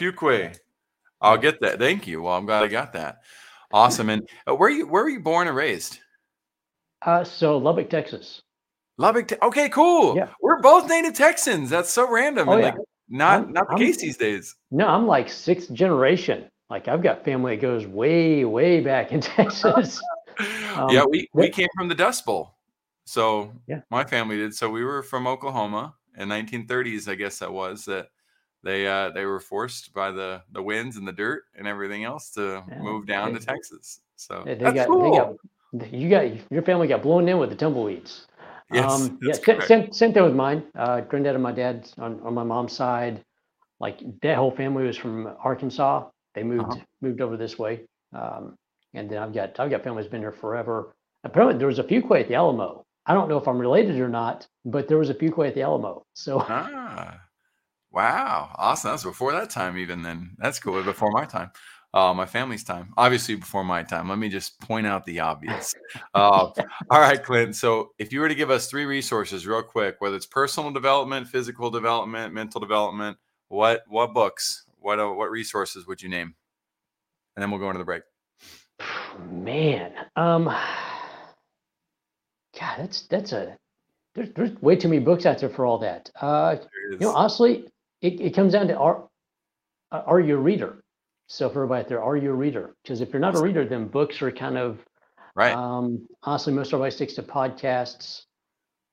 Fuqua. I'll get that. Thank you. Well, I'm glad I got that. Awesome. And where were you born and raised? So Lubbock, Texas. Lubbock. Okay, cool. Yeah. We're both native Texans. That's so random. Oh, and like, not the case these days. No, I'm like sixth generation. Like I've got family that goes way, way back in Texas. Yeah, we came from the Dust Bowl. So my family did. So we were from Oklahoma in 1930s, I guess that was that. They were forced by the winds and the dirt and everything else to move down to Texas. So that's cool. Your family got blown in with the tumbleweeds. Yes, same thing with mine. Granddad and my dad on my mom's side, like that whole family was from Arkansas. They moved over this way, and then I've got family that's been here forever. Apparently, there was a Fuqua at the Alamo. I don't know if I'm related or not, but there was a Fuqua at the Alamo. So. Wow. Awesome. That's before that time, even then. That's cool. Before my time, my family's time, obviously before my time. Let me just point out the obvious. All right, Clint. So if you were to give us three resources real quick, whether it's personal development, physical development, mental development, what books, what resources would you name? And then we'll go into the break. Man. God, there's way too many books out there for all that. Honestly, It comes down to are you a reader? So for everybody out there, are you a reader? Because if you're not a reader, then books are kind of right. Honestly, most everybody sticks to podcasts,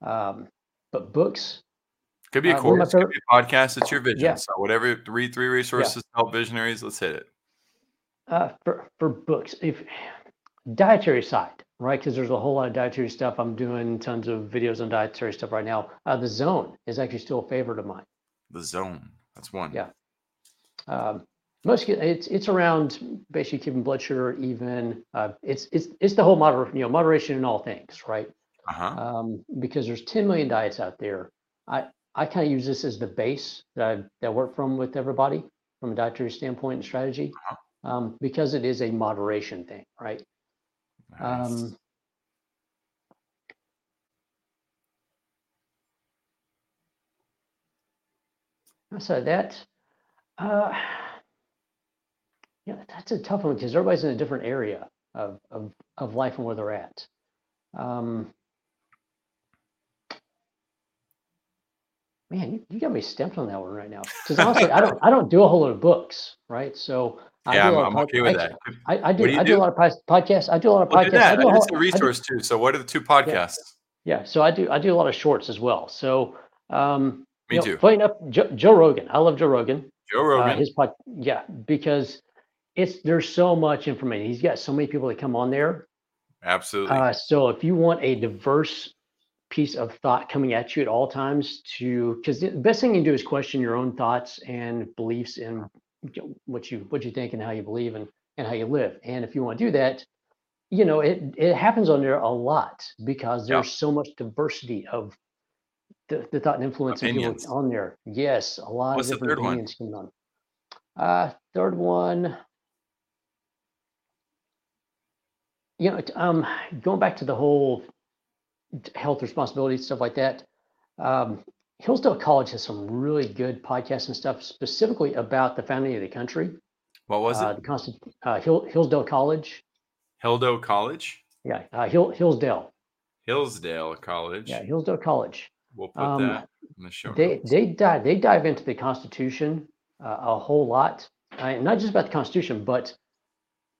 but books could be a course, could be a podcast. It's your vision. Yeah. So whatever, read three resources to help visionaries. Let's hit it. For books, if dietary side, right? Because there's a whole lot of dietary stuff. I'm doing tons of videos on dietary stuff right now. The Zone is actually still a favorite of mine. The Zone. That's one. Yeah. Most it's around basically keeping blood sugar even. It's the whole moderation in all things, right? Because there's 10 million diets out there. I kind of use this as the base that I work from with everybody from a dietary standpoint and strategy, because it is a moderation thing, right? Nice. So that, that's a tough one because everybody's in a different area of life and where they're at. Man, you got me stumped on that one right now. Because honestly, I don't do a whole lot of books, right? So I'm okay with that. I do a lot of podcasts. I do a lot of podcasts. It's a resource too. So what are the two podcasts? Yeah. So I do a lot of shorts as well. So Me too. Funny enough, Joe Rogan. I love Joe Rogan. His podcast, because there's so much information. He's got so many people that come on there. Absolutely. So if you want a diverse piece of thought coming at you at all times, because the best thing you can do is question your own thoughts and beliefs and what you think and how you believe and how you live. And if you want to do that, it happens on there a lot because there's so much diversity of the thought and influence opinions. People on there. Yes, a lot of different opinions coming on. Third one. Going back to the whole health responsibility, stuff like that. Hillsdale College has some really good podcasts and stuff specifically about the founding of the country. What was it? Hillsdale College. Hillsdale College? Yeah, Hillsdale. Hillsdale College. Yeah, Hillsdale College. We'll put that in the show notes. They dive into the Constitution a whole lot. Not just about the Constitution, but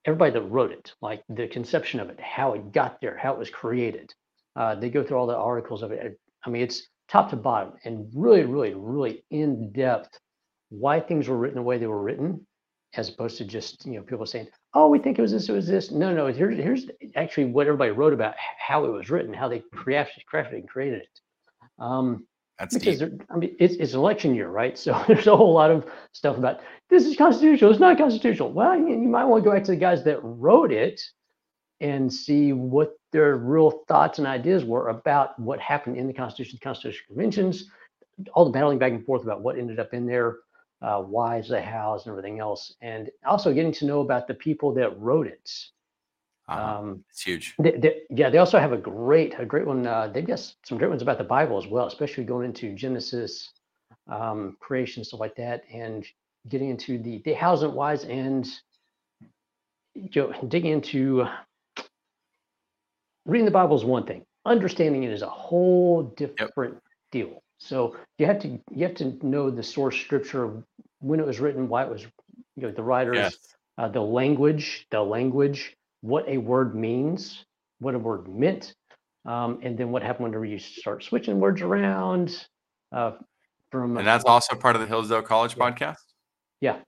everybody that wrote it, like the conception of it, how it got there, how it was created. They go through all the articles of it. I mean, it's top to bottom and really, really, really in depth why things were written the way they were written, as opposed to just, people saying, oh, we think it was this, it was this. No, here's actually what everybody wrote about how it was written, how they crafted and created it. That's because it's an election year, right? So there's a whole lot of stuff about this is constitutional, it's not constitutional. Well, you might want to go back to the guys that wrote it and see what their real thoughts and ideas were about what happened in the Constitution, Constitutional Conventions, all the battling back and forth about what ended up in there, why's the hows and everything else. And also getting to know about the people that wrote it. It's huge. They also have a great one. They've got some great ones about the Bible as well, especially going into Genesis, creation, stuff like that. And getting into the hows and whys and digging into reading the Bible is one thing. Understanding it is a whole different deal. So you have to know the source scripture, when it was written, why it was, the writers, the language, what a word means, what a word meant, and then what happened whenever you start switching words around. And that's also part of the Hillsdale College podcast. Yeah.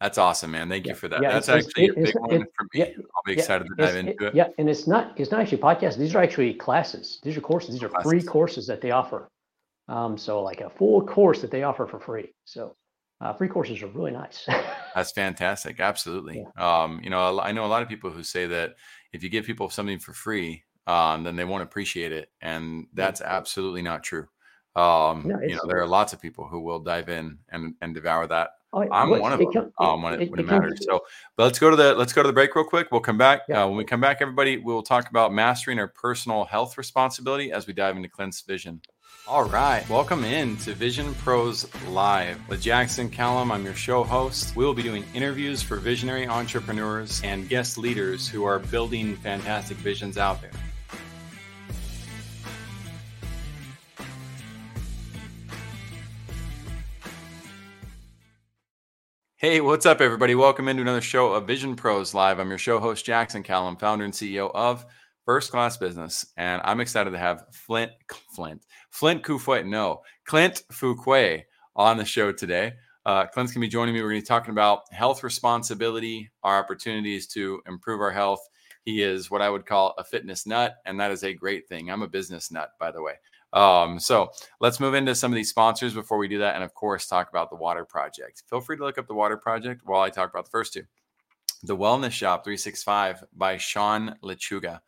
That's awesome, man. Thank you for that. That's actually a big one for me. I'll be excited to dive into it. Yeah, and it's not actually podcasts. These are actually classes. These are courses. These are free courses that they offer. So like a full course that they offer for free. So free courses are really nice. That's fantastic. Absolutely. Yeah. I know a lot of people who say that if you give people something for free, then they won't appreciate it. And that's absolutely not true. There are lots of people who will dive in and devour that. I'm one of them when it matters. But let's go to the break real quick. We'll come back. When we come back, everybody, we'll talk about mastering our personal health responsibility as we dive into Clint's vision. All right. Welcome in to Vision Pros Live with Jackson Callum. I'm your show host. We'll be doing interviews for visionary entrepreneurs and guest leaders who are building fantastic visions out there. Hey, what's up, everybody? Welcome into another show of Vision Pros Live. I'm your show host, Jackson Callum, founder and CEO of First Class Business. And I'm excited to have Clint Fuqua on the show today. Clint's going to be joining me. We're going to be talking about health responsibility, our opportunities to improve our health. He is what I would call a fitness nut, and that is a great thing. I'm a business nut, by the way. So let's move into some of these sponsors before we do that. And of course, talk about the Water Project. Feel free to look up the Water Project while I talk about the first two. The Wellness Shop 365 by Sean Lechuga.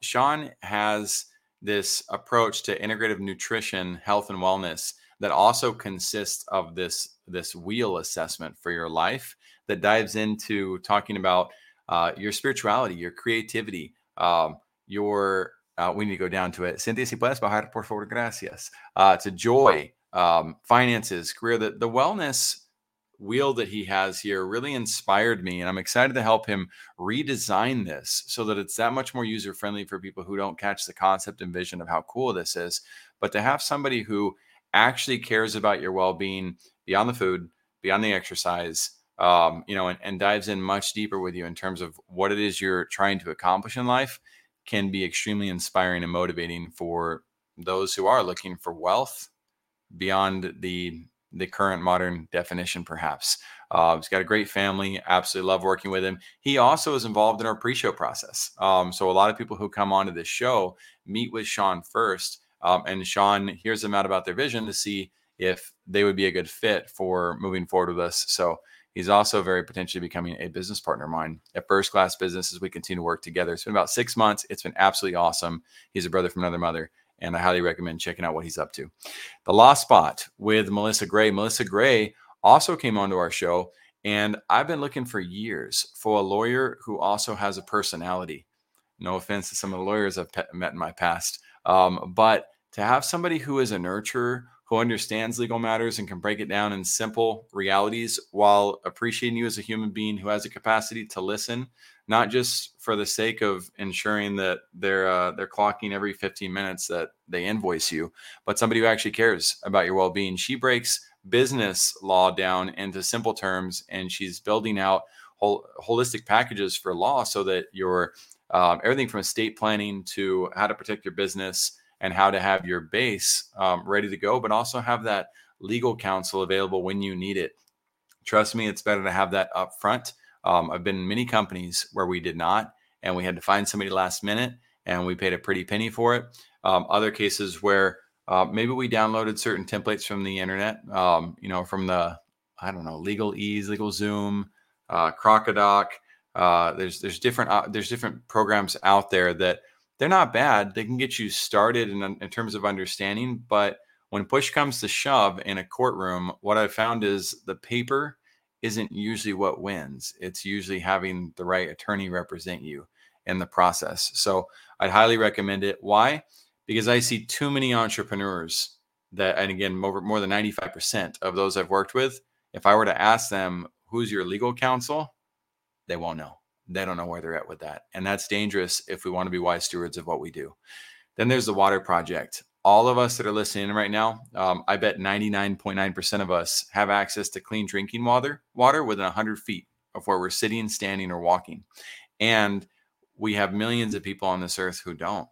Sean has this approach to integrative nutrition, health, and wellness that also consists of this wheel assessment for your life that dives into talking about your spirituality, your creativity, your... we need to go down to it. Cynthia, si puedes bajar, por favor, gracias. To joy, finances, career. The wellness wheel that he has here really inspired me, and I'm excited to help him redesign this so that it's that much more user-friendly for people who don't catch the concept and vision of how cool this is. But to have somebody who actually cares about your well-being beyond the food, beyond the exercise, and dives in much deeper with you in terms of what it is you're trying to accomplish in life, can be extremely inspiring and motivating for those who are looking for wealth beyond the current modern definition, perhaps. He's got a great family. Absolutely love working with him. He also is involved in our pre-show process. So a lot of people who come onto this show meet with Sean first, and Sean hears them out about their vision to see if they would be a good fit for moving forward with us. So he's also very potentially becoming a business partner of mine at First Class Business as we continue to work together. It's been about 6 months. It's been absolutely awesome. He's a brother from another mother, and I highly recommend checking out what he's up to. The Lost Spot with Melissa Gray. Melissa Gray also came onto our show, and I've been looking for years for a lawyer who also has a personality. No offense to some of the lawyers I've met in my past, but to have somebody who is a nurturer, who understands legal matters and can break it down in simple realities while appreciating you as a human being who has a capacity to listen, not just for the sake of ensuring that they're clocking every 15 minutes that they invoice you, but somebody who actually cares about your well-being. She breaks business law down into simple terms, and she's building out holistic packages for law so that your everything from estate planning to how to protect your business and how to have your base ready to go, but also have that legal counsel available when you need it. Trust me, it's better to have that up front. I've been in many companies where we did not, and we had to find somebody last minute, and we paid a pretty penny for it. Other cases where maybe we downloaded certain templates from the internet, from the, Legal Ease, Legal Zoom, Crocodoc. There's different programs out there that they're not bad. They can get you started in terms of understanding, but when push comes to shove in a courtroom, what I've found is the paper isn't usually what wins. It's usually having the right attorney represent you in the process. So I'd highly recommend it. Why? Because I see too many entrepreneurs that, and again, more than 95% of those I've worked with, If I were to ask them, who's your legal counsel? They won't know. They don't know where they're at with that. And that's dangerous if we want to be wise stewards of what we do. Then there's the Water Project. All of us that are listening right now, I bet 99.9% of us have access to clean drinking water within 100 feet of where we're sitting, standing, or walking. And we have millions of people on this earth who don't.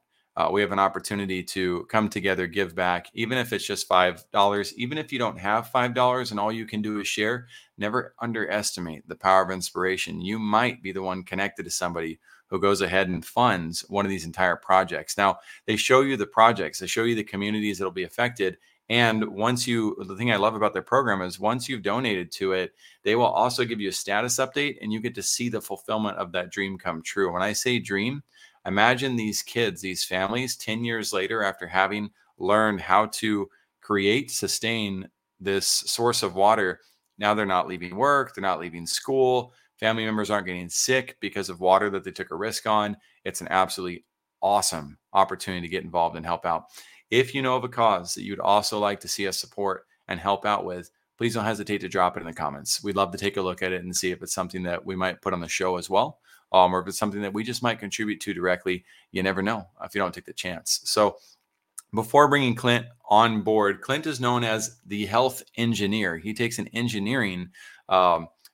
We have an opportunity to come together, give back, even if it's just $5, even if you don't have $5 and all you can do is share. Never underestimate the power of inspiration. You might be the one connected to somebody who goes ahead and funds one of these entire projects. Now, they show you the projects, they show you the communities that'll be affected. And the thing I love about their program is once you've donated to it, they will also give you a status update and you get to see the fulfillment of that dream come true. When I say dream, imagine these kids, these families, 10 years later, after having learned how to create, sustain this source of water. Now they're not leaving work. They're not leaving school. Family members aren't getting sick because of water that they took a risk on. It's an absolutely awesome opportunity to get involved and help out. If you know of a cause that you'd also like to see us support and help out with, please don't hesitate to drop it in the comments. We'd love to take a look at it and see if it's something that we might put on the show as well. Or if it's something that we just might contribute to directly. You never know if you don't take the chance. So before bringing Clint on board, Clint is known as the health engineer. He takes an engineering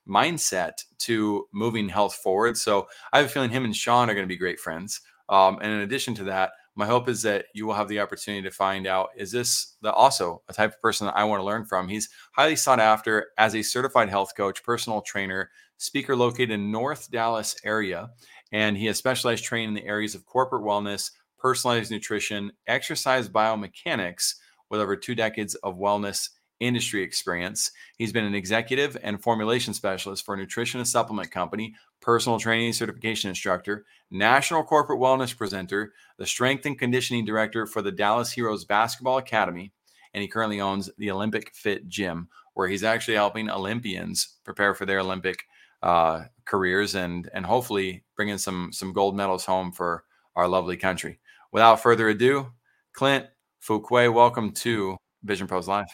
mindset to moving health forward. So I have a feeling him and Sean are going to be great friends. And in addition to that, my hope is that you will have the opportunity to find out, is this also a type of person that I want to learn from? He's highly sought after as a certified health coach, personal trainer, speaker located in North Dallas area. And he has specialized training in the areas of corporate wellness, personalized nutrition, exercise biomechanics with over 2 decades of wellness industry experience. He's been an executive and formulation specialist for a nutrition and supplement company, personal training certification instructor, national corporate wellness presenter, the strength and conditioning director for the Dallas Heroes Basketball Academy, and he currently owns the Olympic Fit Gym, where he's actually helping Olympians prepare for their Olympic careers and hopefully bringing some gold medals home for our lovely country. Without further ado, Clint Fuqua, welcome to Vision Pros Live.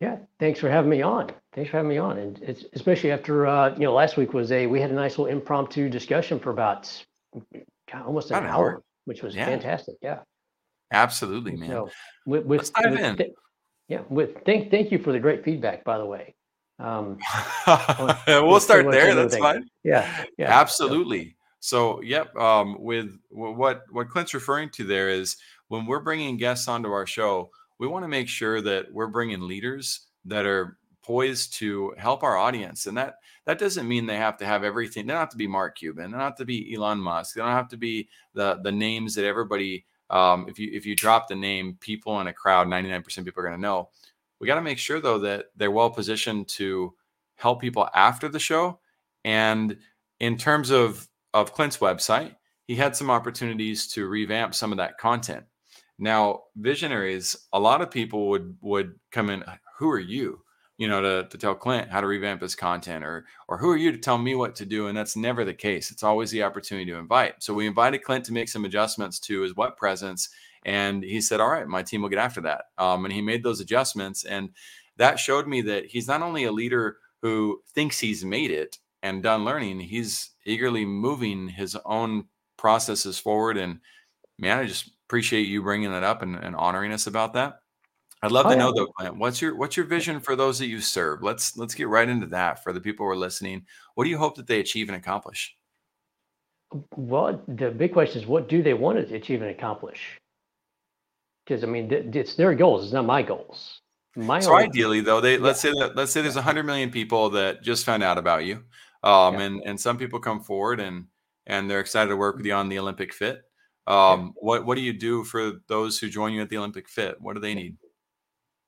Yeah, thanks for having me on. And it's especially after last week we had a nice little impromptu discussion for about almost an hour, which was fantastic. Yeah, absolutely, man. So, let's dive in. Thank you for the great feedback, by the way. We'll start there. That's fine. Yeah, absolutely. So, with what Clint's referring to there is when we're bringing guests onto our show, we want to make sure that we're bringing leaders that are poised to help our audience. And that doesn't mean they have to have everything. They don't have to be Mark Cuban. They don't have to be Elon Musk. They don't have to be the names that everybody, if you drop the name, people in a crowd, 99% of people are going to know. We got to make sure, though, that they're well positioned to help people after the show. And in terms of Clint's website, he had some opportunities to revamp some of that content. Now, visionaries, a lot of people would come in, who are you, to tell Clint how to revamp his content or who are you to tell me what to do? And that's never the case. It's always the opportunity to invite. So we invited Clint to make some adjustments to his web presence. And he said, all right, my team will get after that. And he made those adjustments. And that showed me that he's not only a leader who thinks he's made it and done learning, he's eagerly moving his own processes forward. And man, I just appreciate you bringing that up and honoring us about that. I'd love to know though, Clint, what's your vision for those that you serve? Let's get right into that for the people who are listening. What do you hope that they achieve and accomplish? Well, the big question is, what do they want to achieve and accomplish? Because it's their goals. It's not my goals. Ideally though, let's say there's 100 million people that just found out about you. And some people come forward and they're excited to work with you on the Olympic Fit. What do you do for those who join you at the Olympic Fit? What do they need?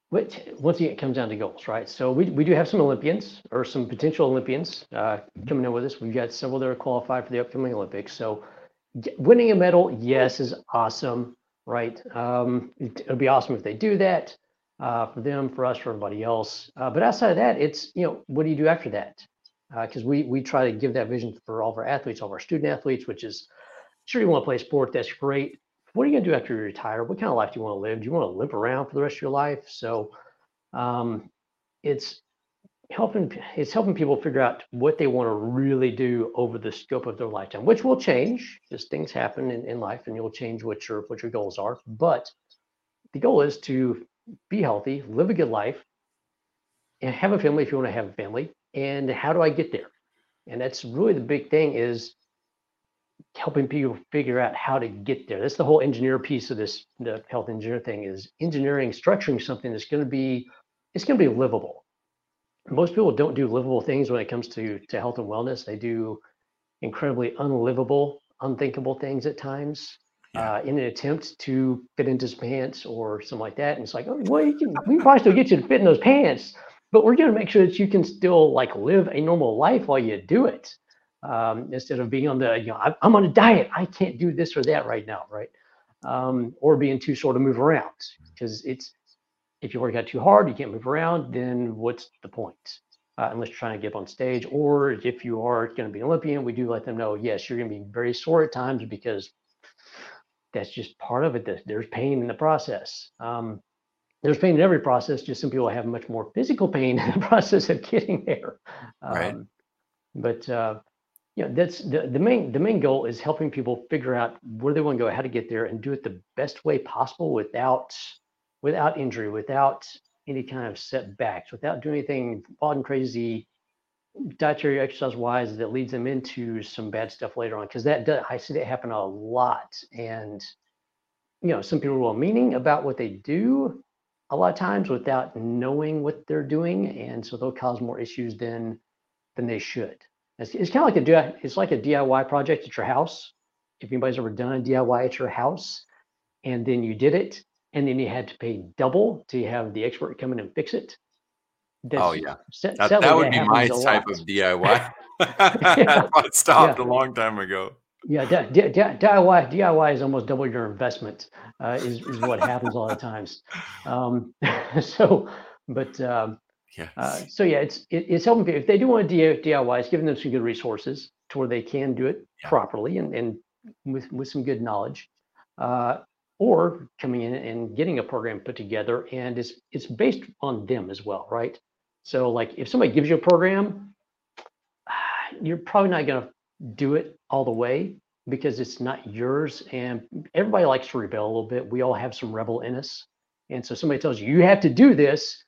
Which, once again, it comes down to goals, right? So we do have some Olympians or some potential Olympians coming in with us. We've got several that are qualified for the upcoming Olympics. So winning a medal, yes, is awesome, right? It'll be awesome if they do that for them, for us, for everybody else. But outside of that, it's, what do you do after that? Because we try to give that vision for all of our athletes, all of our student athletes, which is, sure, you want to play sport. That's great. What are you going to do after you retire? What kind of life do you want to live? Do you want to limp around for the rest of your life? So it's helping people figure out what they want to really do over the scope of their lifetime, which will change. Just things happen in life, and you'll change what your goals are. But the goal is to be healthy, live a good life, and have a family if you want to have a family. And how do I get there? And that's really the big thing, is helping people figure out how to get there. That's the whole engineer piece of this, the health engineer thing, is engineering, structuring something that's going to be, it's going to be livable. Most people don't do livable things when it comes to health and wellness. They do incredibly unlivable, unthinkable things at times, in an attempt to fit into his pants or something like that. And it's like, oh, well, we can probably still get you to fit in those pants, but we're going to make sure that you can still like live a normal life while you do it. Instead of being on the, I'm on a diet, I can't do this or that right now, right? Or being too sore to move around, because if you work out too hard, you can't move around, then what's the point? Unless you're trying to get up on stage, or if you are going to be an Olympian, we do let them know, yes, you're going to be very sore at times, because that's just part of it. There's pain in the process. There's pain in every process, just some people have much more physical pain in the process of getting there. Right. But that's the main goal, is helping people figure out where they want to go, how to get there, and do it the best way possible without injury, without any kind of setbacks, without doing anything wild and crazy dietary exercise wise that leads them into some bad stuff later on. Because I see that happen a lot. And, some people are well-meaning about what they do a lot of times without knowing what they're doing. And so they'll cause more issues than they should. It's kind of like a DIY project at your house. If anybody's ever done a DIY at your house, and then you did it, and then you had to pay double to have the expert come in and fix it. That would be my type of DIY. It stopped a long time ago. Yeah, DIY is almost double your investment, is what happens all the times. It's helping people. If they do want to DIY, it's giving them some good resources to where they can do it properly and with some good knowledge, or coming in and getting a program put together, and it's based on them as well, right? So like if somebody gives you a program, you're probably not going to do it all the way because it's not yours, and everybody likes to rebel a little bit. We all have some rebel in us. And so somebody tells you, you have to do this.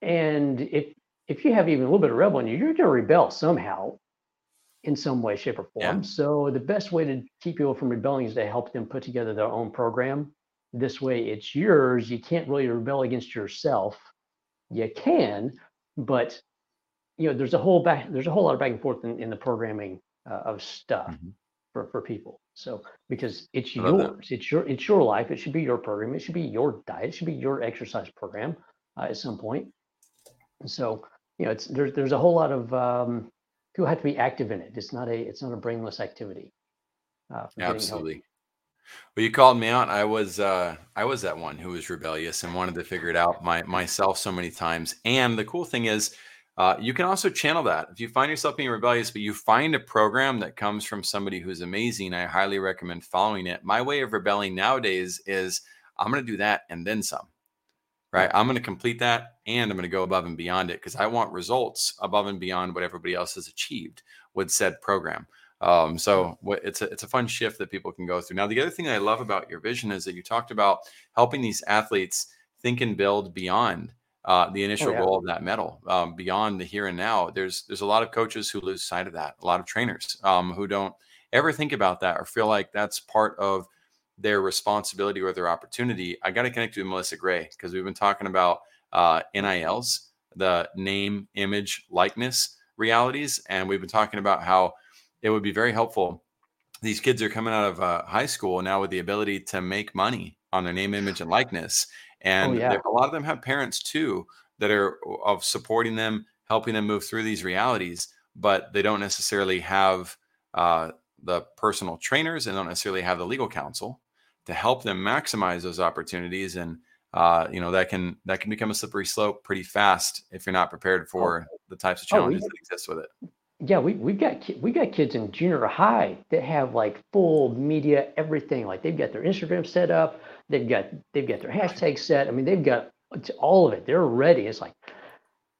And if you have even a little bit of rebel in you, you're going to rebel somehow in some way, shape, or form. Yeah. So the best way to keep people from rebelling is to help them put together their own program. This way it's yours. You can't really rebel against yourself. You can, but there's a whole lot of back and forth in the programming of stuff for people. So because it's yours, it's your life. It should be your program. It should be your diet. It should be your exercise program. At some point. And so, there's a whole lot of people have to be active in it. It's not a brainless activity. Absolutely. Well, you called me out. I was that one who was rebellious and wanted to figure it out myself so many times. And the cool thing is, you can also channel that. If you find yourself being rebellious, but you find a program that comes from somebody who's amazing, I highly recommend following it. My way of rebelling nowadays is I'm going to do that and then some. Right. I'm going to complete that, and I'm going to go above and beyond it because I want results above and beyond what everybody else has achieved with said program. It's a fun shift that people can go through. Now, the other thing I love about your vision is that you talked about helping these athletes think and build beyond the initial goal of that medal, beyond the here and now. There's a lot of coaches who lose sight of that. A lot of trainers who don't ever think about that or feel like that's part of their responsibility or their opportunity. I got to connect you with Melissa Gray because we've been talking about NILs, the name, image, likeness realities. And we've been talking about how it would be very helpful. These kids are coming out of high school now with the ability to make money on their name, image, and likeness. And a lot of them have parents too that are of supporting them, helping them move through these realities, but they don't necessarily have the personal trainers and don't necessarily have the legal counsel to help them maximize those opportunities. And, that can become a slippery slope pretty fast if you're not prepared for the types of challenges that exist with it. Yeah. We've got kids in junior high that have like full media, everything. Like they've got their Instagram set up. They've got their hashtag set. I mean, they've got all of it. They're ready. It's like,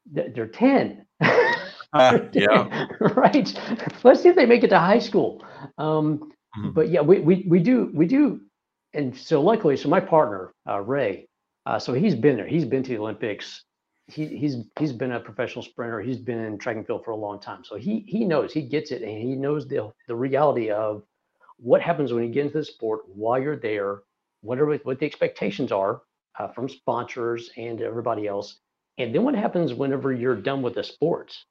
they're 10. Yeah. Right. Let's see if they make it to high school. But yeah, we do. And so luckily, so my partner, Ray, so he's been there. He's been to the Olympics. He's been a professional sprinter. He's been in track and field for a long time. So he knows, he gets it, and he knows the reality of what happens when you get into the sport while you're there, what the expectations are from sponsors and everybody else. And then what happens whenever you're done with the sports.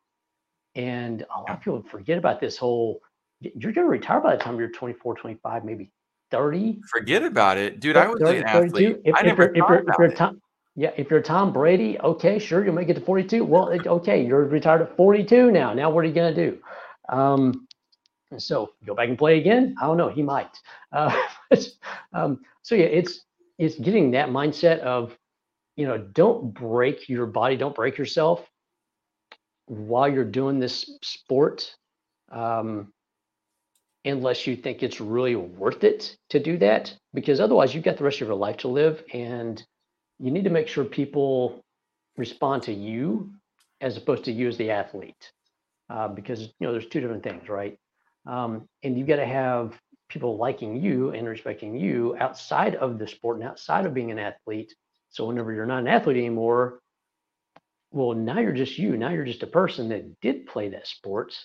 And a lot of people forget about this whole, you're going to retire by the time you're 24, 25, maybe 30. Forget about it. Dude, I was an athlete. If you're Tom Brady, okay, sure, you'll make it to 42. Well, okay, you're retired at 42 now. Now what are you going to do? And so go back and play again? I don't know. He might. So yeah, it's getting that mindset of, don't break your body, don't break yourself while you're doing this sport, unless you think it's really worth it to do that, because otherwise you've got the rest of your life to live, and you need to make sure people respond to you as opposed to you as the athlete, because there's two different things, right? And you've got to have people liking you and respecting you outside of the sport and outside of being an athlete. So whenever you're not an athlete anymore, well, now you're just you. Now you're just a person that did play that sport.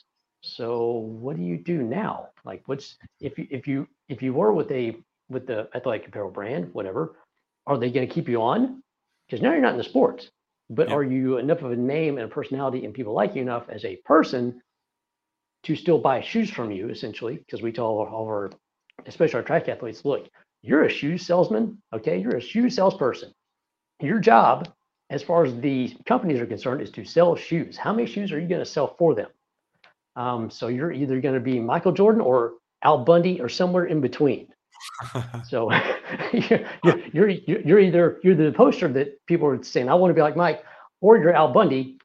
So what do you do now? Like, what's if you were with the athletic apparel brand, whatever, are they going to keep you on? Because now you're not in the sport, but are you enough of a name and a personality and people like you enough as a person to still buy shoes from you, essentially? Because we tell all of our, especially our track athletes, look, you're a shoe salesman. Okay, you're a shoe salesperson. Your job, as far as the companies are concerned, is to sell shoes. How many shoes are you going to sell for them? So you're either going to be Michael Jordan or Al Bundy or somewhere in between. So you're the poster that people are saying, I want to be like Mike, or you're Al Bundy,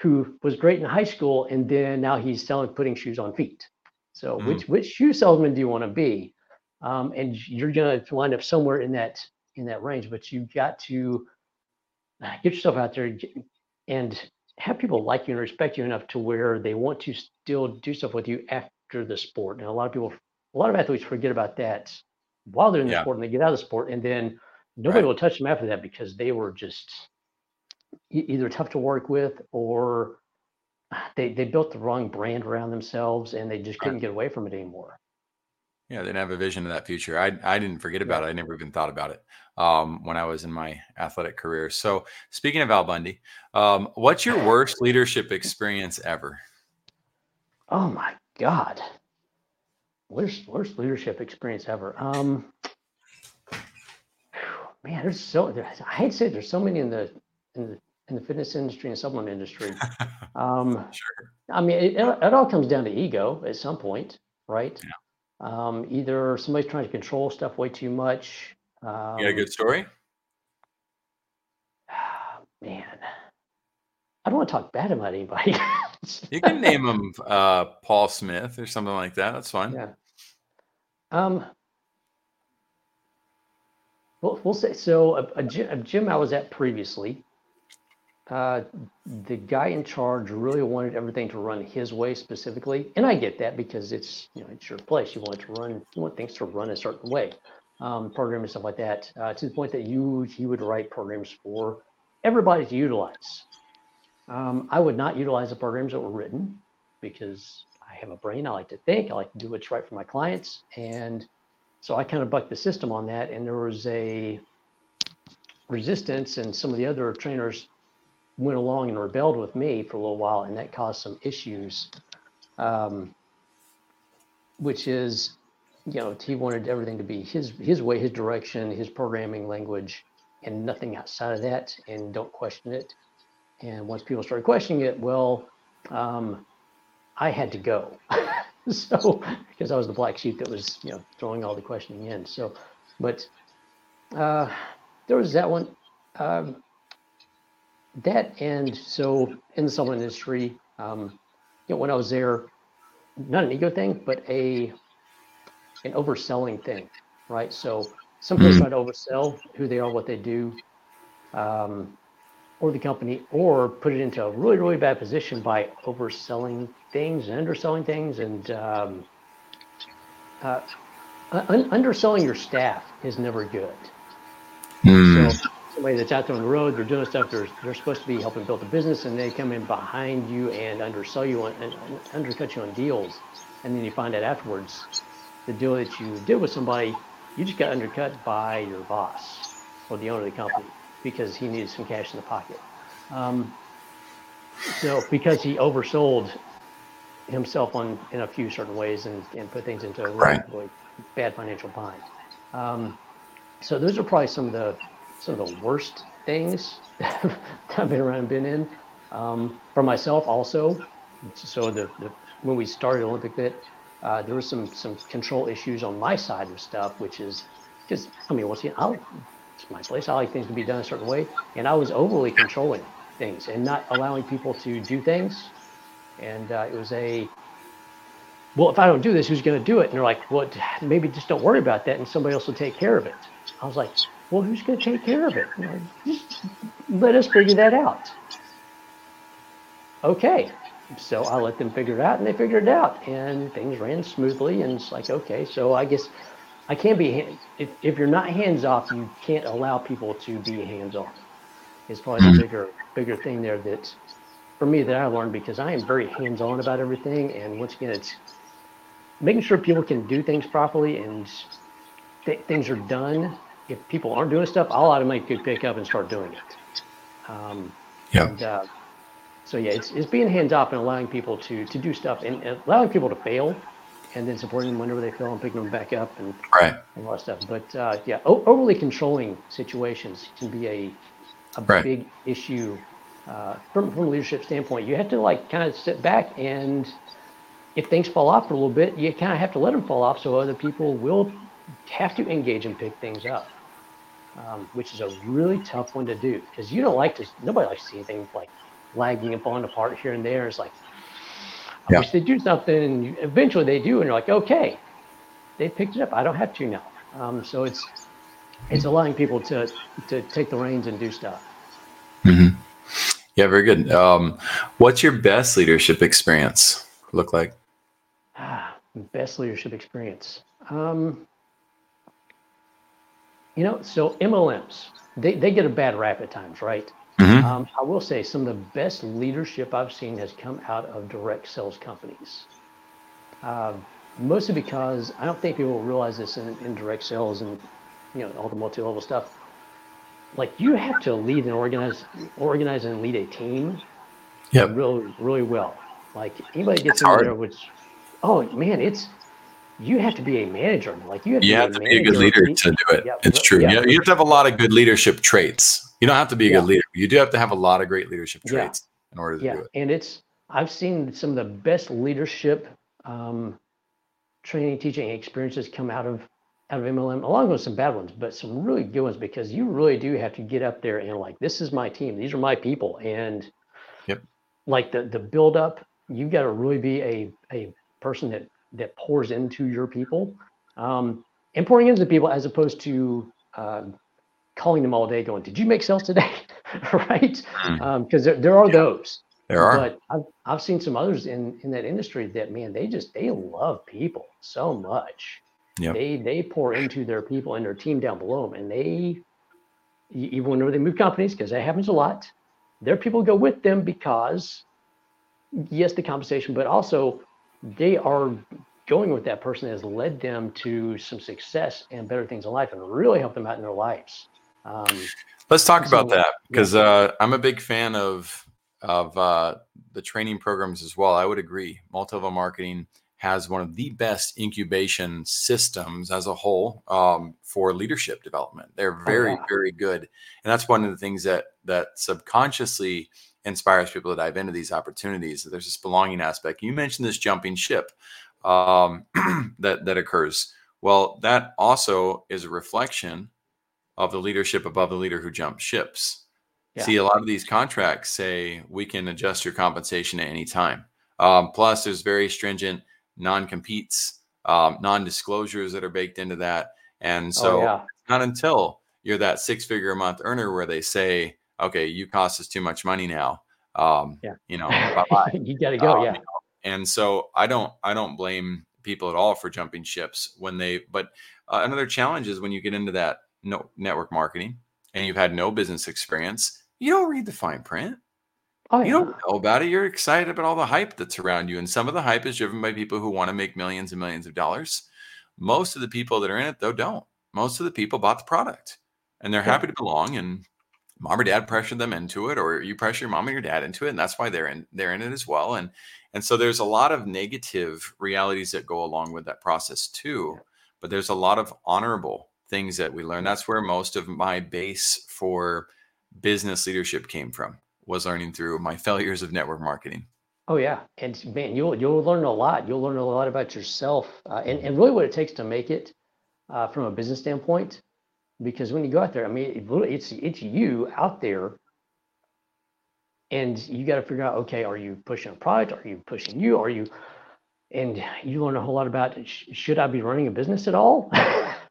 who was great in high school and then now he's putting shoes on feet. So which shoe salesman do you want to be? And you're going to wind up somewhere in that range, but you've got to get yourself out there and have people like you and respect you enough to where they want to still do stuff with you after the sport. And a lot of athletes forget about that while they're in the sport, and they get out of the sport, and then nobody will touch them after that because they were just either tough to work with, or they built the wrong brand around themselves and they just couldn't get away from it anymore. Yeah, they didn't have a vision of that future. I didn't forget about it. I never even thought about it when I was in my athletic career. So speaking of Al Bundy, what's your worst leadership experience ever? Oh my God. Worst leadership experience ever. Man, I hate to say it, there's so many in the fitness industry and supplement industry. Sure. I mean, it all comes down to ego at some point, right? Yeah. Either somebody's trying to control stuff way too much. You got a good story? Man, I don't want to talk bad about anybody. You can name them Paul Smith or something like that. That's fine. Yeah. We'll say so. A gym I was at previously, the guy in charge really wanted everything to run his way specifically, and I get that because it's your place. You want it to run. You want things to run a certain way, programming and stuff like that. To the point that he would write programs for everybody to utilize. I would not utilize the programs that were written because I have a brain. I like to think. I like to do what's right for my clients, and so I kind of bucked the system on that. And there was a resistance, and some of the other trainers went along and rebelled with me for a little while, and that caused some issues, which is, he wanted everything to be his way, his direction, his programming language, and nothing outside of that, and don't question it. And once people started questioning it, well, I had to go. So, because I was the black sheep that was, throwing all the questioning in. So, but there was that one. That, and so in the supplement industry, when I was there, not an ego thing, but an overselling thing, right? So some people try to oversell who they are, what they do, or the company, or put it into a really, really bad position by overselling things and underselling things, and underselling your staff is never good. So somebody that's out there on the road, they're doing stuff, they're supposed to be helping build a business, and they come in behind you and undersell you and undercut you on deals. And then you find out afterwards, the deal that you did with somebody, you just got undercut by your boss or the owner of the company because he needed some cash in the pocket. So because he oversold himself on in a few certain ways and put things into a really, really bad financial bind. So those are probably some of the worst things that I've been around and been in. For myself also, so the when we started Olympic Fit, there was some control issues on my side of stuff, which is just, I mean, once again, it's my place. I like things to be done a certain way. And I was overly controlling things and not allowing people to do things. And it was well, if I don't do this, who's going to do it? And they're like, well, maybe just don't worry about that, and somebody else will take care of it. I was like, well, who's going to take care of it? Like, just let us figure that out. Okay. So I let them figure it out, and they figured it out, and things ran smoothly. And it's like, okay, so I guess I can't be, if you're not hands off, you can't allow people to be hands on. It's probably the bigger thing there that, for me, that I learned, because I am very hands on about everything. And once again, it's making sure people can do things properly and things are done. If people aren't doing stuff, I'll automatically pick up and start doing it. So yeah, it's being hands off and allowing people to do stuff and allowing people to fail, and then supporting them whenever they fail and picking them back up and all that stuff. But yeah, overly controlling situations can be a big issue from a leadership standpoint. You have to kind of sit back, and if things fall off for a little bit, you kind of have to let them fall off so other people will have to engage and pick things up. Which is a really tough one to do, because you don't like to. Nobody likes to see anything lagging and falling apart here and there. It's like, I wish they'd do something, and eventually they do, and you're like, okay, they picked it up. I don't have to now. So it's allowing people to take the reins and do stuff. Mm-hmm. Yeah, very good. What's your best leadership experience look like? Best leadership experience. So MLMs, they get a bad rap at times, right? Mm-hmm. I will say some of the best leadership I've seen has come out of direct sales companies, mostly because I don't think people realize this in direct sales and all the multi-level stuff. Like, you have to lead and organize and lead a team, really, really well. Like, anybody gets in there, you have to be a manager. Like, you have to be a good leader to do it. Yeah, it's true. Yeah, you have to have a lot of good leadership traits. You don't have to be a good leader. You do have to have a lot of great leadership traits in order to do it. And I've seen some of the best leadership training, teaching experiences come out of MLM, along with some bad ones, but some really good ones, because you really do have to get up there and this is my team. These are my people. And the build up, you've got to really be a person that pours into your people, and pouring into people as opposed to, calling them all day going, did you make sales today? Right? Because there are those. There are. But I've seen some others in that industry that, man, they love people so much. Yep. They pour into their people and their team down below them. And they, even whenever they move companies, because that happens a lot, their people go with them because, yes, the compensation, but also they are going with that person that has led them to some success and better things in life and really help them out in their lives. Let's talk about that, because I'm a big fan of the training programs as well. I would agree. Multilevel marketing has one of the best incubation systems as a whole for leadership development. They're very, very good. And that's one of the things that subconsciously inspires people to dive into these opportunities. There's this belonging aspect. You mentioned this jumping ship that occurs. Well, that also is a reflection of the leadership above the leader who jumps ships. Yeah. See, a lot of these contracts say we can adjust your compensation at any time. Plus, there's very stringent non-competes, non-disclosures that are baked into that. And so it's not until you're that six-figure a month earner where they say, okay, you cost us too much money now. You know, you got to go. Yeah. You know, and so I don't blame people at all for jumping ships when they, but another challenge is when you get into that network marketing and you've had no business experience, you don't read the fine print. Oh, yeah. You don't know about it. You're excited about all the hype that's around you. And some of the hype is driven by people who want to make millions and millions of dollars. Most of the people that are in it, though, don't. Most of the people bought the product and they're happy to belong. And mom or dad pressured them into it, or you pressure your mom and your dad into it. And that's why they're in it as well. And so there's a lot of negative realities that go along with that process too. But there's a lot of honorable things that we learn. That's where most of my base for business leadership came from, was learning through my failures of network marketing. Oh yeah. And man, you'll learn a lot. You'll learn a lot about yourself and really what it takes to make it from a business standpoint. Because when you go out there, I mean, it's you out there, and you got to figure out, okay, are you pushing a product? Are you pushing you? Are you, and you learn a whole lot about, should I be running a business at all?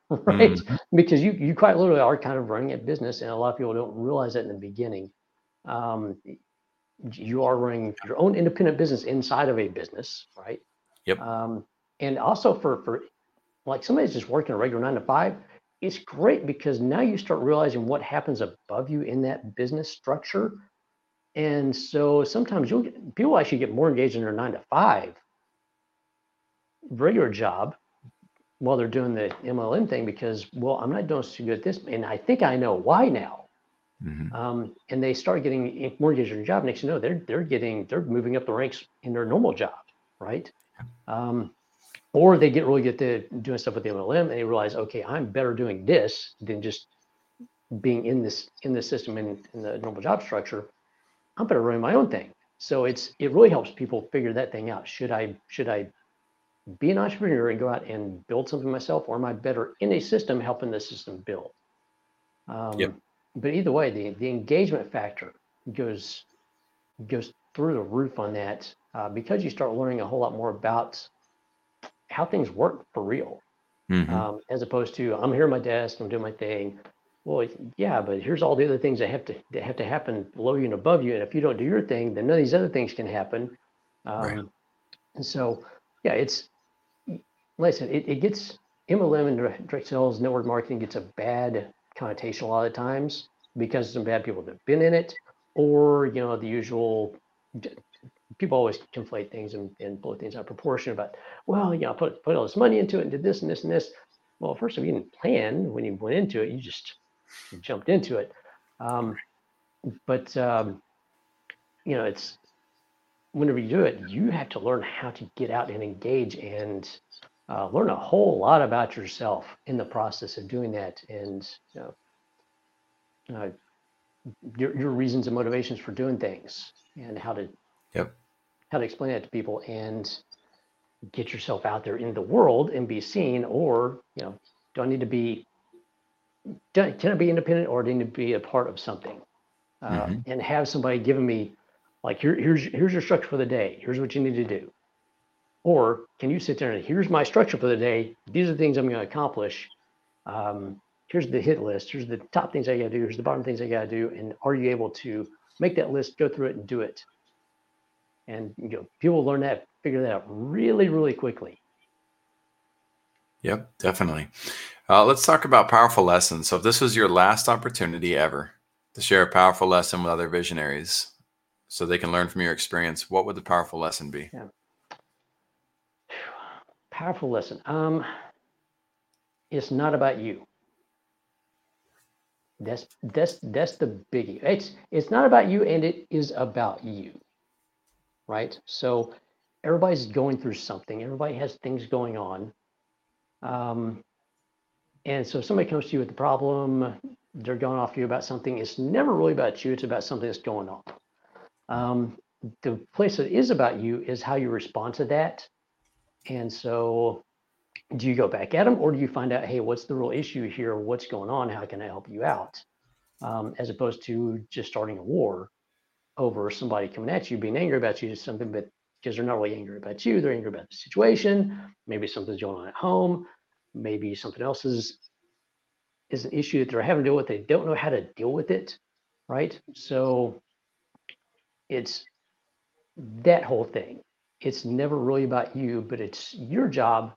Right? Mm-hmm. Because you quite literally are kind of running a business, and a lot of people don't realize that in the beginning. You are running your own independent business inside of a business, right? Yep. And also for like somebody's just working a regular 9-to-5, it's great because now you start realizing what happens above you in that business structure. And so sometimes people actually get more engaged in their 9-to-5 regular job while they're doing the MLM thing because, well, I'm not doing so good at this. And I think I know why now. Mm-hmm. And they start getting more engaged in their job. Next, you know, they're moving up the ranks in their normal job, right? Or they get really good at doing stuff with the MLM, and they realize, okay, I'm better doing this than just being in this system in the normal job structure. I'm better running my own thing. So it really helps people figure that thing out. Should I be an entrepreneur and go out and build something myself, or am I better in a system helping the system build? Yep. But either way, the engagement factor goes through the roof on that because you start learning a whole lot more about how things work for real, mm-hmm. As opposed to I'm here at my desk, I'm doing my thing. Well, yeah, but here's all the other things that have to happen below you and above you, and if you don't do your thing, then none of these other things can happen. Right. And so, yeah, it's like I said, it gets MLM and direct sales, network marketing gets a bad connotation a lot of times because some bad people that have been in it, or you know, the usual people always conflate things and blow things out of proportion about, well, you know, I put all this money into it and did this and this and this. Well, first of all, you didn't plan when you went into it, you just jumped into it. You know, it's whenever you do it, you have to learn how to get out and engage and learn a whole lot about yourself in the process of doing that, and you know, your reasons and motivations for doing things, and how to explain that to people, and get yourself out there in the world and be seen. Or you know, do I need to be? Can I be independent, or do I need to be a part of something? Mm-hmm. And have somebody giving me, like, here's your structure for the day. Here's what you need to do. Or can you sit there and here's my structure for the day. These are the things I'm going to accomplish. Here's the hit list. Here's the top things I got to do. Here's the bottom things I got to do. And are you able to make that list, go through it, and do it? And you know, people learn that, figure that out really, really quickly. Yep, definitely. Let's talk about powerful lessons. So if this was your last opportunity ever to share a powerful lesson with other visionaries so they can learn from your experience, what would the powerful lesson be? Yeah. Powerful lesson. It's not about you. That's the biggie. It's not about you, and it is about you. Right? So everybody's going through something. Everybody has things going on. And so if somebody comes to you with a problem, they're going off to you about something. It's never really about you. It's about something that's going on. The place that is about you is how you respond to that. And so do you go back at them, or do you find out, hey, what's the real issue here? What's going on? How can I help you out? As opposed to just starting a war over somebody coming at you, being angry about you, just something, but because they're not really angry about you, they're angry about the situation. Maybe something's going on at home. Maybe something else is an issue that they're having to deal with. They don't know how to deal with it. right? So it's that whole thing. It's never really about you, but it's your job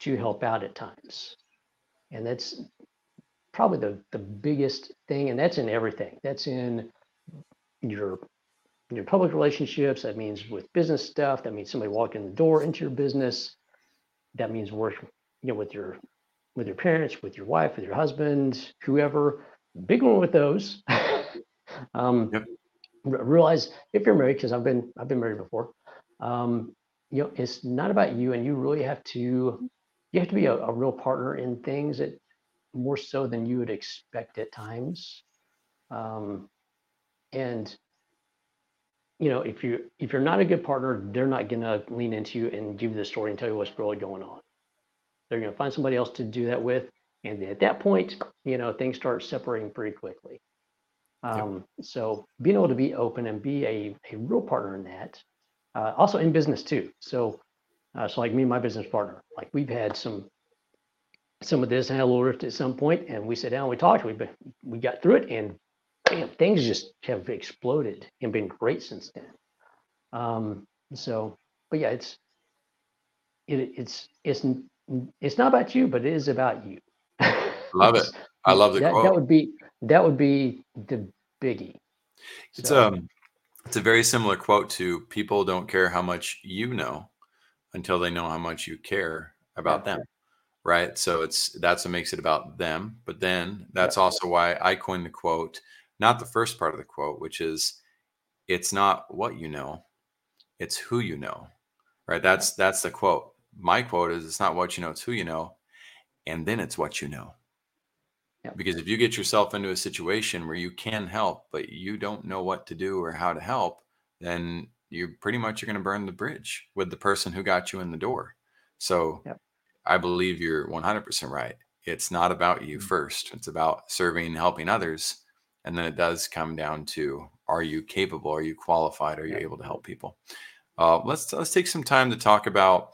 to help out at times. And that's probably the biggest thing. And that's in everything. That's in your public relationships. That means with business stuff. That means somebody walking the door into your business. That means work, with your parents, with your wife, with your husband, whoever. Big one with those. Yep. Realize if you're married, because I've been married before. It's not about you, and you really have to be a real partner in things that more so than you would expect at times. And if you're not a good partner, they're not gonna lean into you and give you the story and tell you what's really going on. They're gonna find somebody else to do that with, and at that point, things start separating pretty quickly. Yep. So being able to be open and be a real partner in that, also in business too. So like me and my business partner, like we've had some of this and a little rift at some point, and we sat down, we talked, we got through it, and bam, things just have exploded and been great since then. But yeah, it's not about you, but it is about you. Love it. I love the quote. That would be the biggie. It's a very similar quote to people don't care how much you know until they know how much you care about them. Right. So that's what makes it about them. But then that's also why I coined the quote, not the first part of the quote, which is it's not what you know, it's who you know. Right. That's the quote. My quote is it's not what you know, it's who you know. And then it's what you know. Yep. Because if you get yourself into a situation where you can help, but you don't know what to do or how to help, then you're pretty much going to burn the bridge with the person who got you in the door. So yep. I believe you're 100% right. It's not about you first. It's about serving and helping others. And then it does come down to, are you capable? Are you qualified? Are you able to help people? Let's take some time to talk about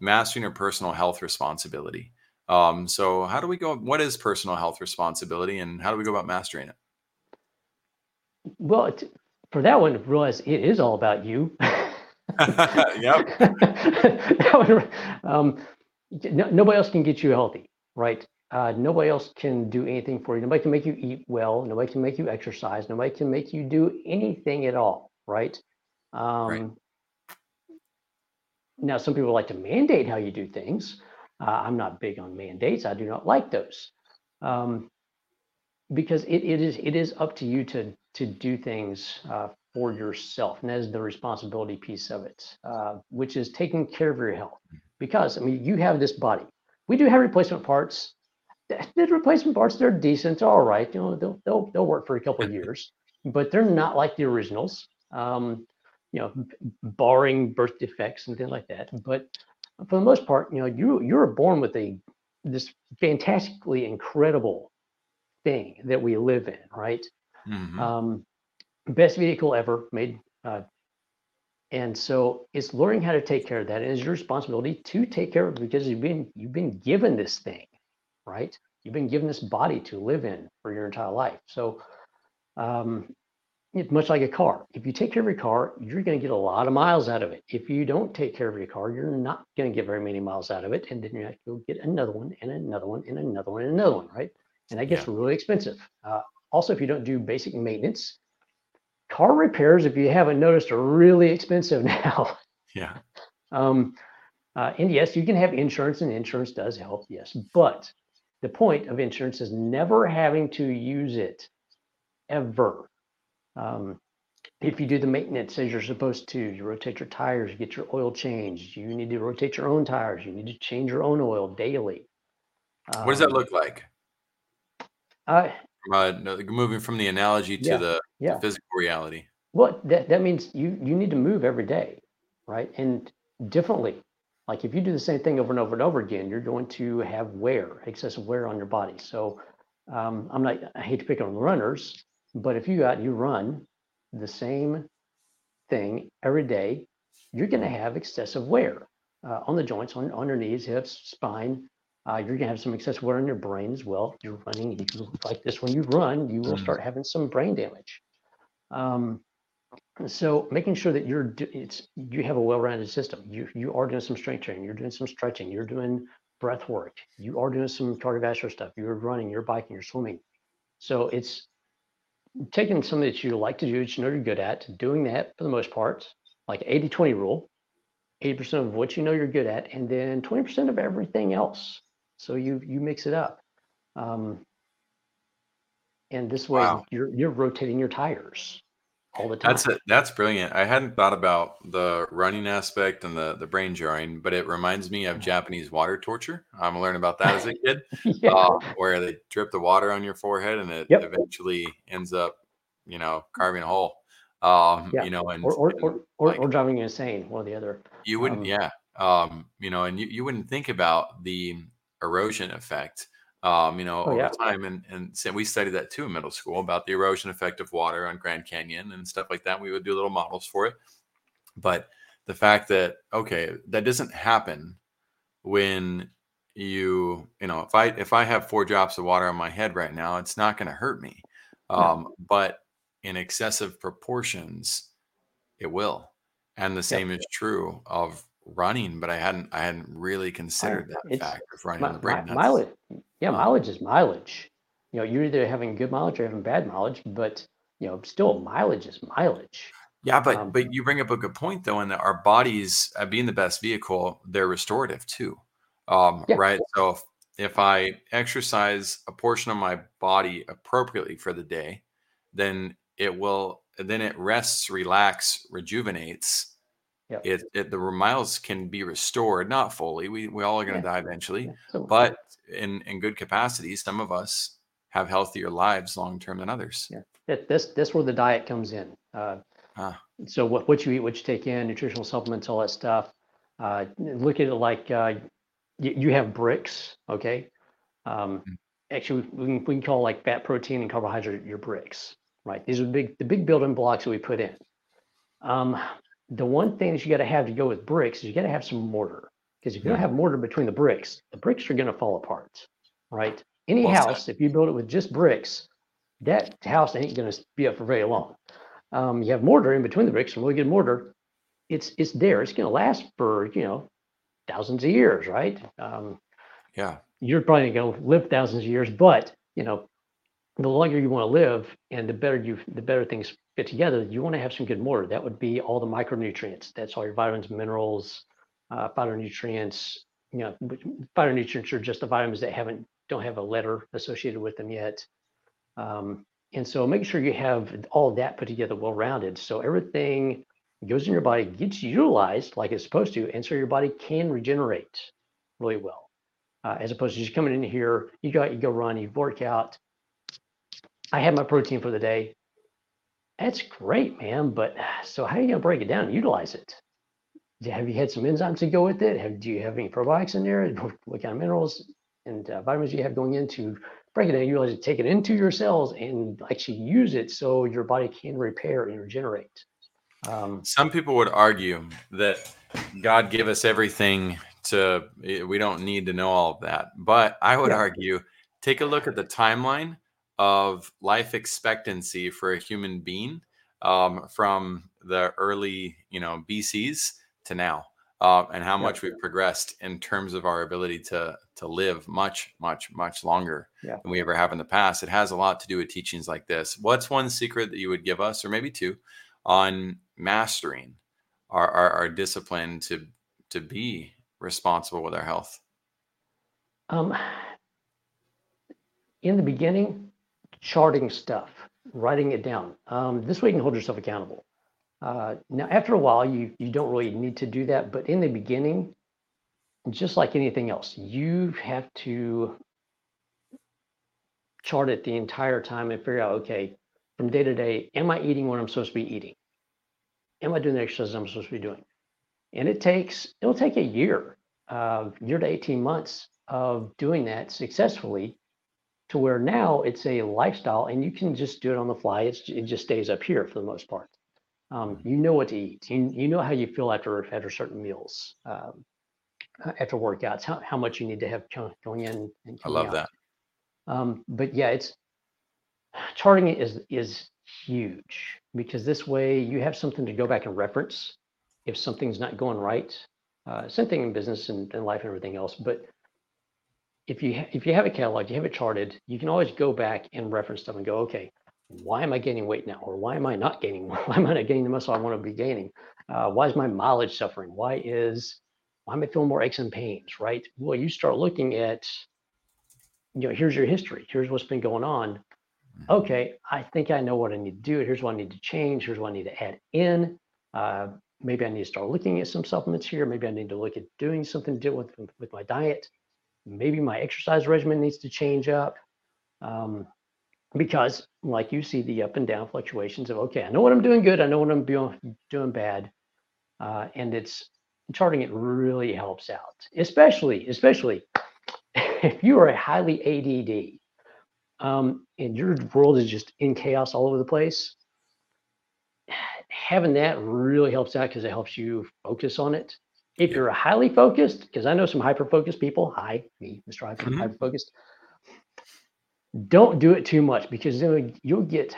mastering your personal health responsibility. So how do we go? What is personal health responsibility, and how do we go about mastering it? Well, for that one, realize it is all about you. Yep. Nobody else can get you healthy, right? Nobody else can do anything for you. Nobody can make you eat well. Nobody can make you exercise. Nobody can make you do anything at all, right? Right. Now, some people like to mandate how you do things. I'm not big on mandates. I do not like those, because it is up to you to do things for yourself, and that is the responsibility piece of it, which is taking care of your health. Because you have this body. We do have replacement parts. The replacement parts, they're decent, all right. They'll work for a couple of years, but they're not like the originals. Barring birth defects and things like that, but. For the most part, you're born with this fantastically incredible thing that we live in, right? Mm-hmm. Best vehicle ever made. And so it's learning how to take care of that. And it's your responsibility to take care of it, because you've been given this thing, right? You've been given this body to live in for your entire life. So it's much like a car. If you take care of your car, you're going to get a lot of miles out of it. If you don't take care of your car, you're not going to get very many miles out of it. And then you're going to get another one and another one and another one and another one, right? And that gets really expensive. Also, if you don't do basic maintenance, car repairs, if you haven't noticed, are really expensive now. Yeah. And yes, you can have insurance, and insurance does help, yes. But the point of insurance is never having to use it, ever. If you do the maintenance as you're supposed to, you rotate your tires, you get your oil changed, you need to rotate your own tires, you need to change your own oil daily. What does that look like? Moving from the analogy to the physical reality. Well, that means you need to move every day, right? And differently. Like if you do the same thing over and over and over again, you're going to have excessive wear on your body. So I hate to pick on the runners, but if you go out and you run the same thing every day, you're going to have excessive wear on the joints, on your knees, hips, spine, You're gonna have some excess water in your brain as well. You're running, you, like this, when you run, you will start having some brain damage. So making sure that you have a well-rounded system. You are doing some strength training, you're doing some stretching, you're doing breath work, you are doing some cardiovascular stuff, you're running, you're biking, you're swimming. So it's taking something that you like to do, that you know you're good at, doing that for the most part, like 80-20 rule, 80% of what you know you're good at, and then 20% of everything else. So you mix it up. And this way, wow, you're rotating your tires all the time. That's brilliant. I hadn't thought about the running aspect and the brain jarring, but it reminds me of Japanese water torture. I'm learning about that as a kid, where they drip the water on your forehead and it eventually ends up, carving a hole. Or driving you insane, one or the other. You wouldn't, and you wouldn't think about the erosion effect. Over time. And we studied that too in middle school about the erosion effect of water on Grand Canyon and stuff like that. We would do little models for it. But the fact that, that doesn't happen when if I have 4 drops of water on my head right now, it's not going to hurt me. But in excessive proportions, it will. And the same is true of running, but I hadn't really considered that fact of running on the brain. Mileage is mileage. You're either having good mileage or having bad mileage, but still mileage is mileage. Yeah, but you bring up a good point though, in that our bodies, being the best vehicle, they're restorative too. Right. So if I exercise a portion of my body appropriately for the day, then it rests, relax, rejuvenates. Yep. The miles can be restored, not fully. We all are going to die eventually, but in good capacity, some of us have healthier lives long-term than others. Yeah. This where the diet comes in. So what you eat, what you take in, nutritional supplements, all that stuff. Look at it like you have bricks. Okay. Actually, we can call like fat, protein, and carbohydrate your bricks, right? These are the big building blocks that we put in. The one thing that you got to have to go with bricks is you got to have some mortar, because if you don't have mortar between the bricks are going to fall apart, right? Any house, if you build it with just bricks, that house ain't going to be up for very long. You have mortar in between the bricks, some really good mortar. It's there. It's going to last for, thousands of years, right? You're probably going to live thousands of years, but the longer you want to live and the better things fit together, you want to have some good mortar. That would be all the micronutrients. That's all your vitamins, minerals, phytonutrients. Phytonutrients are just the vitamins that don't have a letter associated with them yet. And so make sure you have all that put together, well-rounded. So everything goes in your body, gets utilized like it's supposed to. And so your body can regenerate really well, as opposed to just coming in here, you go out, you go run, you work out. I had my protein for the day. That's great, man. But so how are you going to break it down and utilize it? Have you had some enzymes to go with it? Do you have any probiotics in there? What kind of minerals and vitamins do you have going in to break it down, utilize it, take it into your cells and actually use it so your body can repair and regenerate? Some people would argue that God gave us everything we don't need to know all of that. But I would argue, take a look at the timeline of life expectancy for a human being, from the early, BCs to now, and how much we've progressed in terms of our ability to live much, much, much longer than we ever have in the past. It has a lot to do with teachings like this. What's one secret that you would give us, or maybe two, on mastering our discipline to be responsible with our health? In the beginning, charting stuff, writing it down. This way you can hold yourself accountable. Now, after a while, you don't really need to do that. But in the beginning, just like anything else, you have to chart it the entire time and figure out, from day to day, am I eating what I'm supposed to be eating? Am I doing the exercises I'm supposed to be doing? And it'll take a year to 18 months of doing that successfully, to where now it's a lifestyle and you can just do it on the fly. It just stays up here for the most part. You know what to eat. You know how you feel after certain meals. after workouts, how much you need to have going in and coming out. I love that. But yeah, it's charting is huge, because this way you have something to go back and reference if something's not going right. Same thing in business and life and everything else. But if you have a catalog, you have it charted, you can always go back and reference stuff and go, okay, why am I gaining weight now? Or why am I not gaining? Why am I not gaining the muscle I want to be gaining? Why is my mileage suffering? Why am I feeling more aches and pains, right? Well, you start looking at, here's your history. Here's what's been going on. Okay, I think I know what I need to do. Here's what I need to change. Here's what I need to add in. Maybe I need to start looking at some supplements here. Maybe I need to look at doing something to do with my diet. Maybe my exercise regimen needs to change up. Because like you see the up and down fluctuations of, okay, I know what I'm doing good. I know what I'm doing bad. And it's charting. It really helps out, especially if you are a highly ADD and your world is just in chaos all over the place. Having that really helps out because it helps you focus on it. If you're highly focused, because I know some hyper-focused people, Mr. Hyper-focused, don't do it too much, because then you get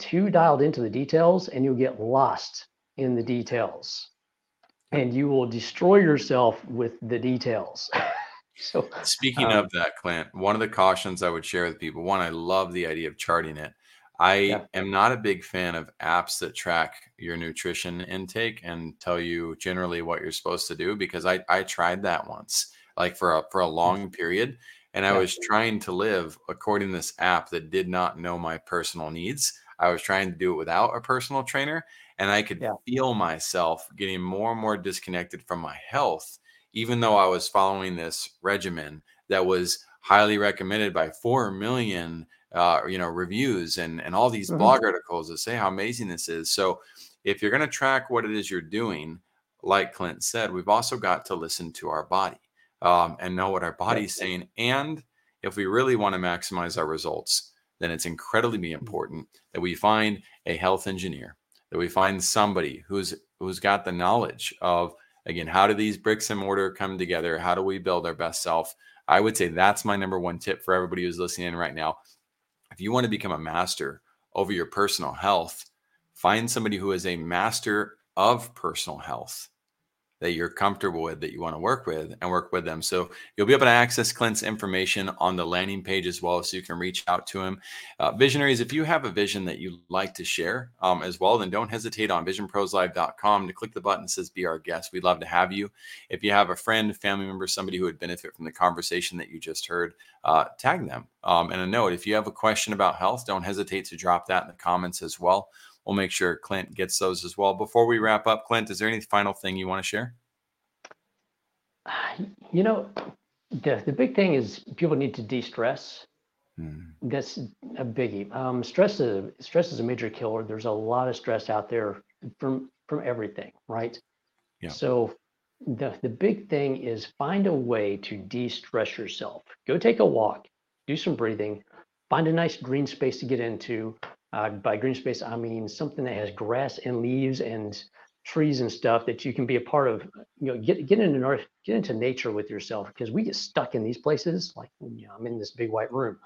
too dialed into the details and you'll get lost in the details and you will destroy yourself with the details. So speaking of that, Clint, one of the cautions I would share with people, one, I love the idea of charting it. I am not a big fan of apps that track your nutrition intake and tell you generally what you're supposed to do, because I tried that once, like for a long period. And I was trying to live according to this app that did not know my personal needs. I was trying to do it without a personal trainer, and I could feel myself getting more and more disconnected from my health, even though I was following this regimen that was highly recommended by 4 million reviews and all these blog articles that say how amazing this is. So if you're going to track what it is you're doing, like Clint said, we've also got to listen to our body and know what our body's saying. And if we really want to maximize our results, then it's incredibly important that we find a health engineer, that we find somebody who's got the knowledge of, again, how do these bricks and mortar come together? How do we build our best self? I would say that's my number one tip for everybody who's listening in right now. If you want to become a master over your personal health, find somebody who is a master of personal health that you're comfortable with, that you want to work with, and work with them. So you'll be able to access Clint's information on the landing page as well, so you can reach out to him. Visionaries, if you have a vision that you like to share as well, then don't hesitate on visionproslive.com to click the button that says be our guest. We'd love to have you. If you have a friend, family member, somebody who would benefit from the conversation that you just heard, tag them in a note. If you have a question about health, don't hesitate to drop that in the comments as well. We'll make sure Clint gets those as well. Before we wrap up, Clint, is there any final thing you want to share? The big thing is people need to de-stress. That's a biggie. Stress is a major killer. There's a lot of stress out there from everything, right? Yeah. So the big thing is find a way to de-stress yourself. Go take a walk, do some breathing, find a nice green space to get into. By green space, I mean something that has grass and leaves and trees and stuff that you can be a part of. Get into nature with yourself, because we get stuck in these places. Like, I'm in this big white room.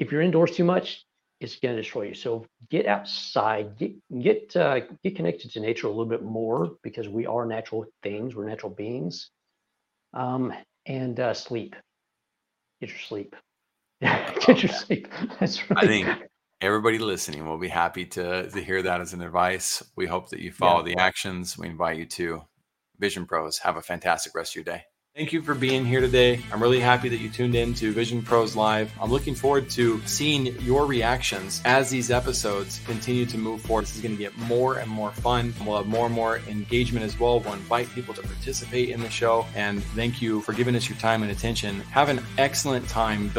If you're indoors too much, it's going to destroy you. So get outside, get connected to nature a little bit more, because we are natural things. We're natural beings. And sleep. Get your sleep. Get your sleep. That's right. I think everybody listening will be happy to hear that as an advice. We hope that you follow the actions. We invite you to Vision Pros. Have a fantastic rest of your day. Thank you for being here today. I'm really happy that you tuned in to Vision Pros Live. I'm looking forward to seeing your reactions as these episodes continue to move forward. This is going to get more and more fun. We'll have more and more engagement as well. We'll invite people to participate in the show. And thank you for giving us your time and attention. Have an excellent time.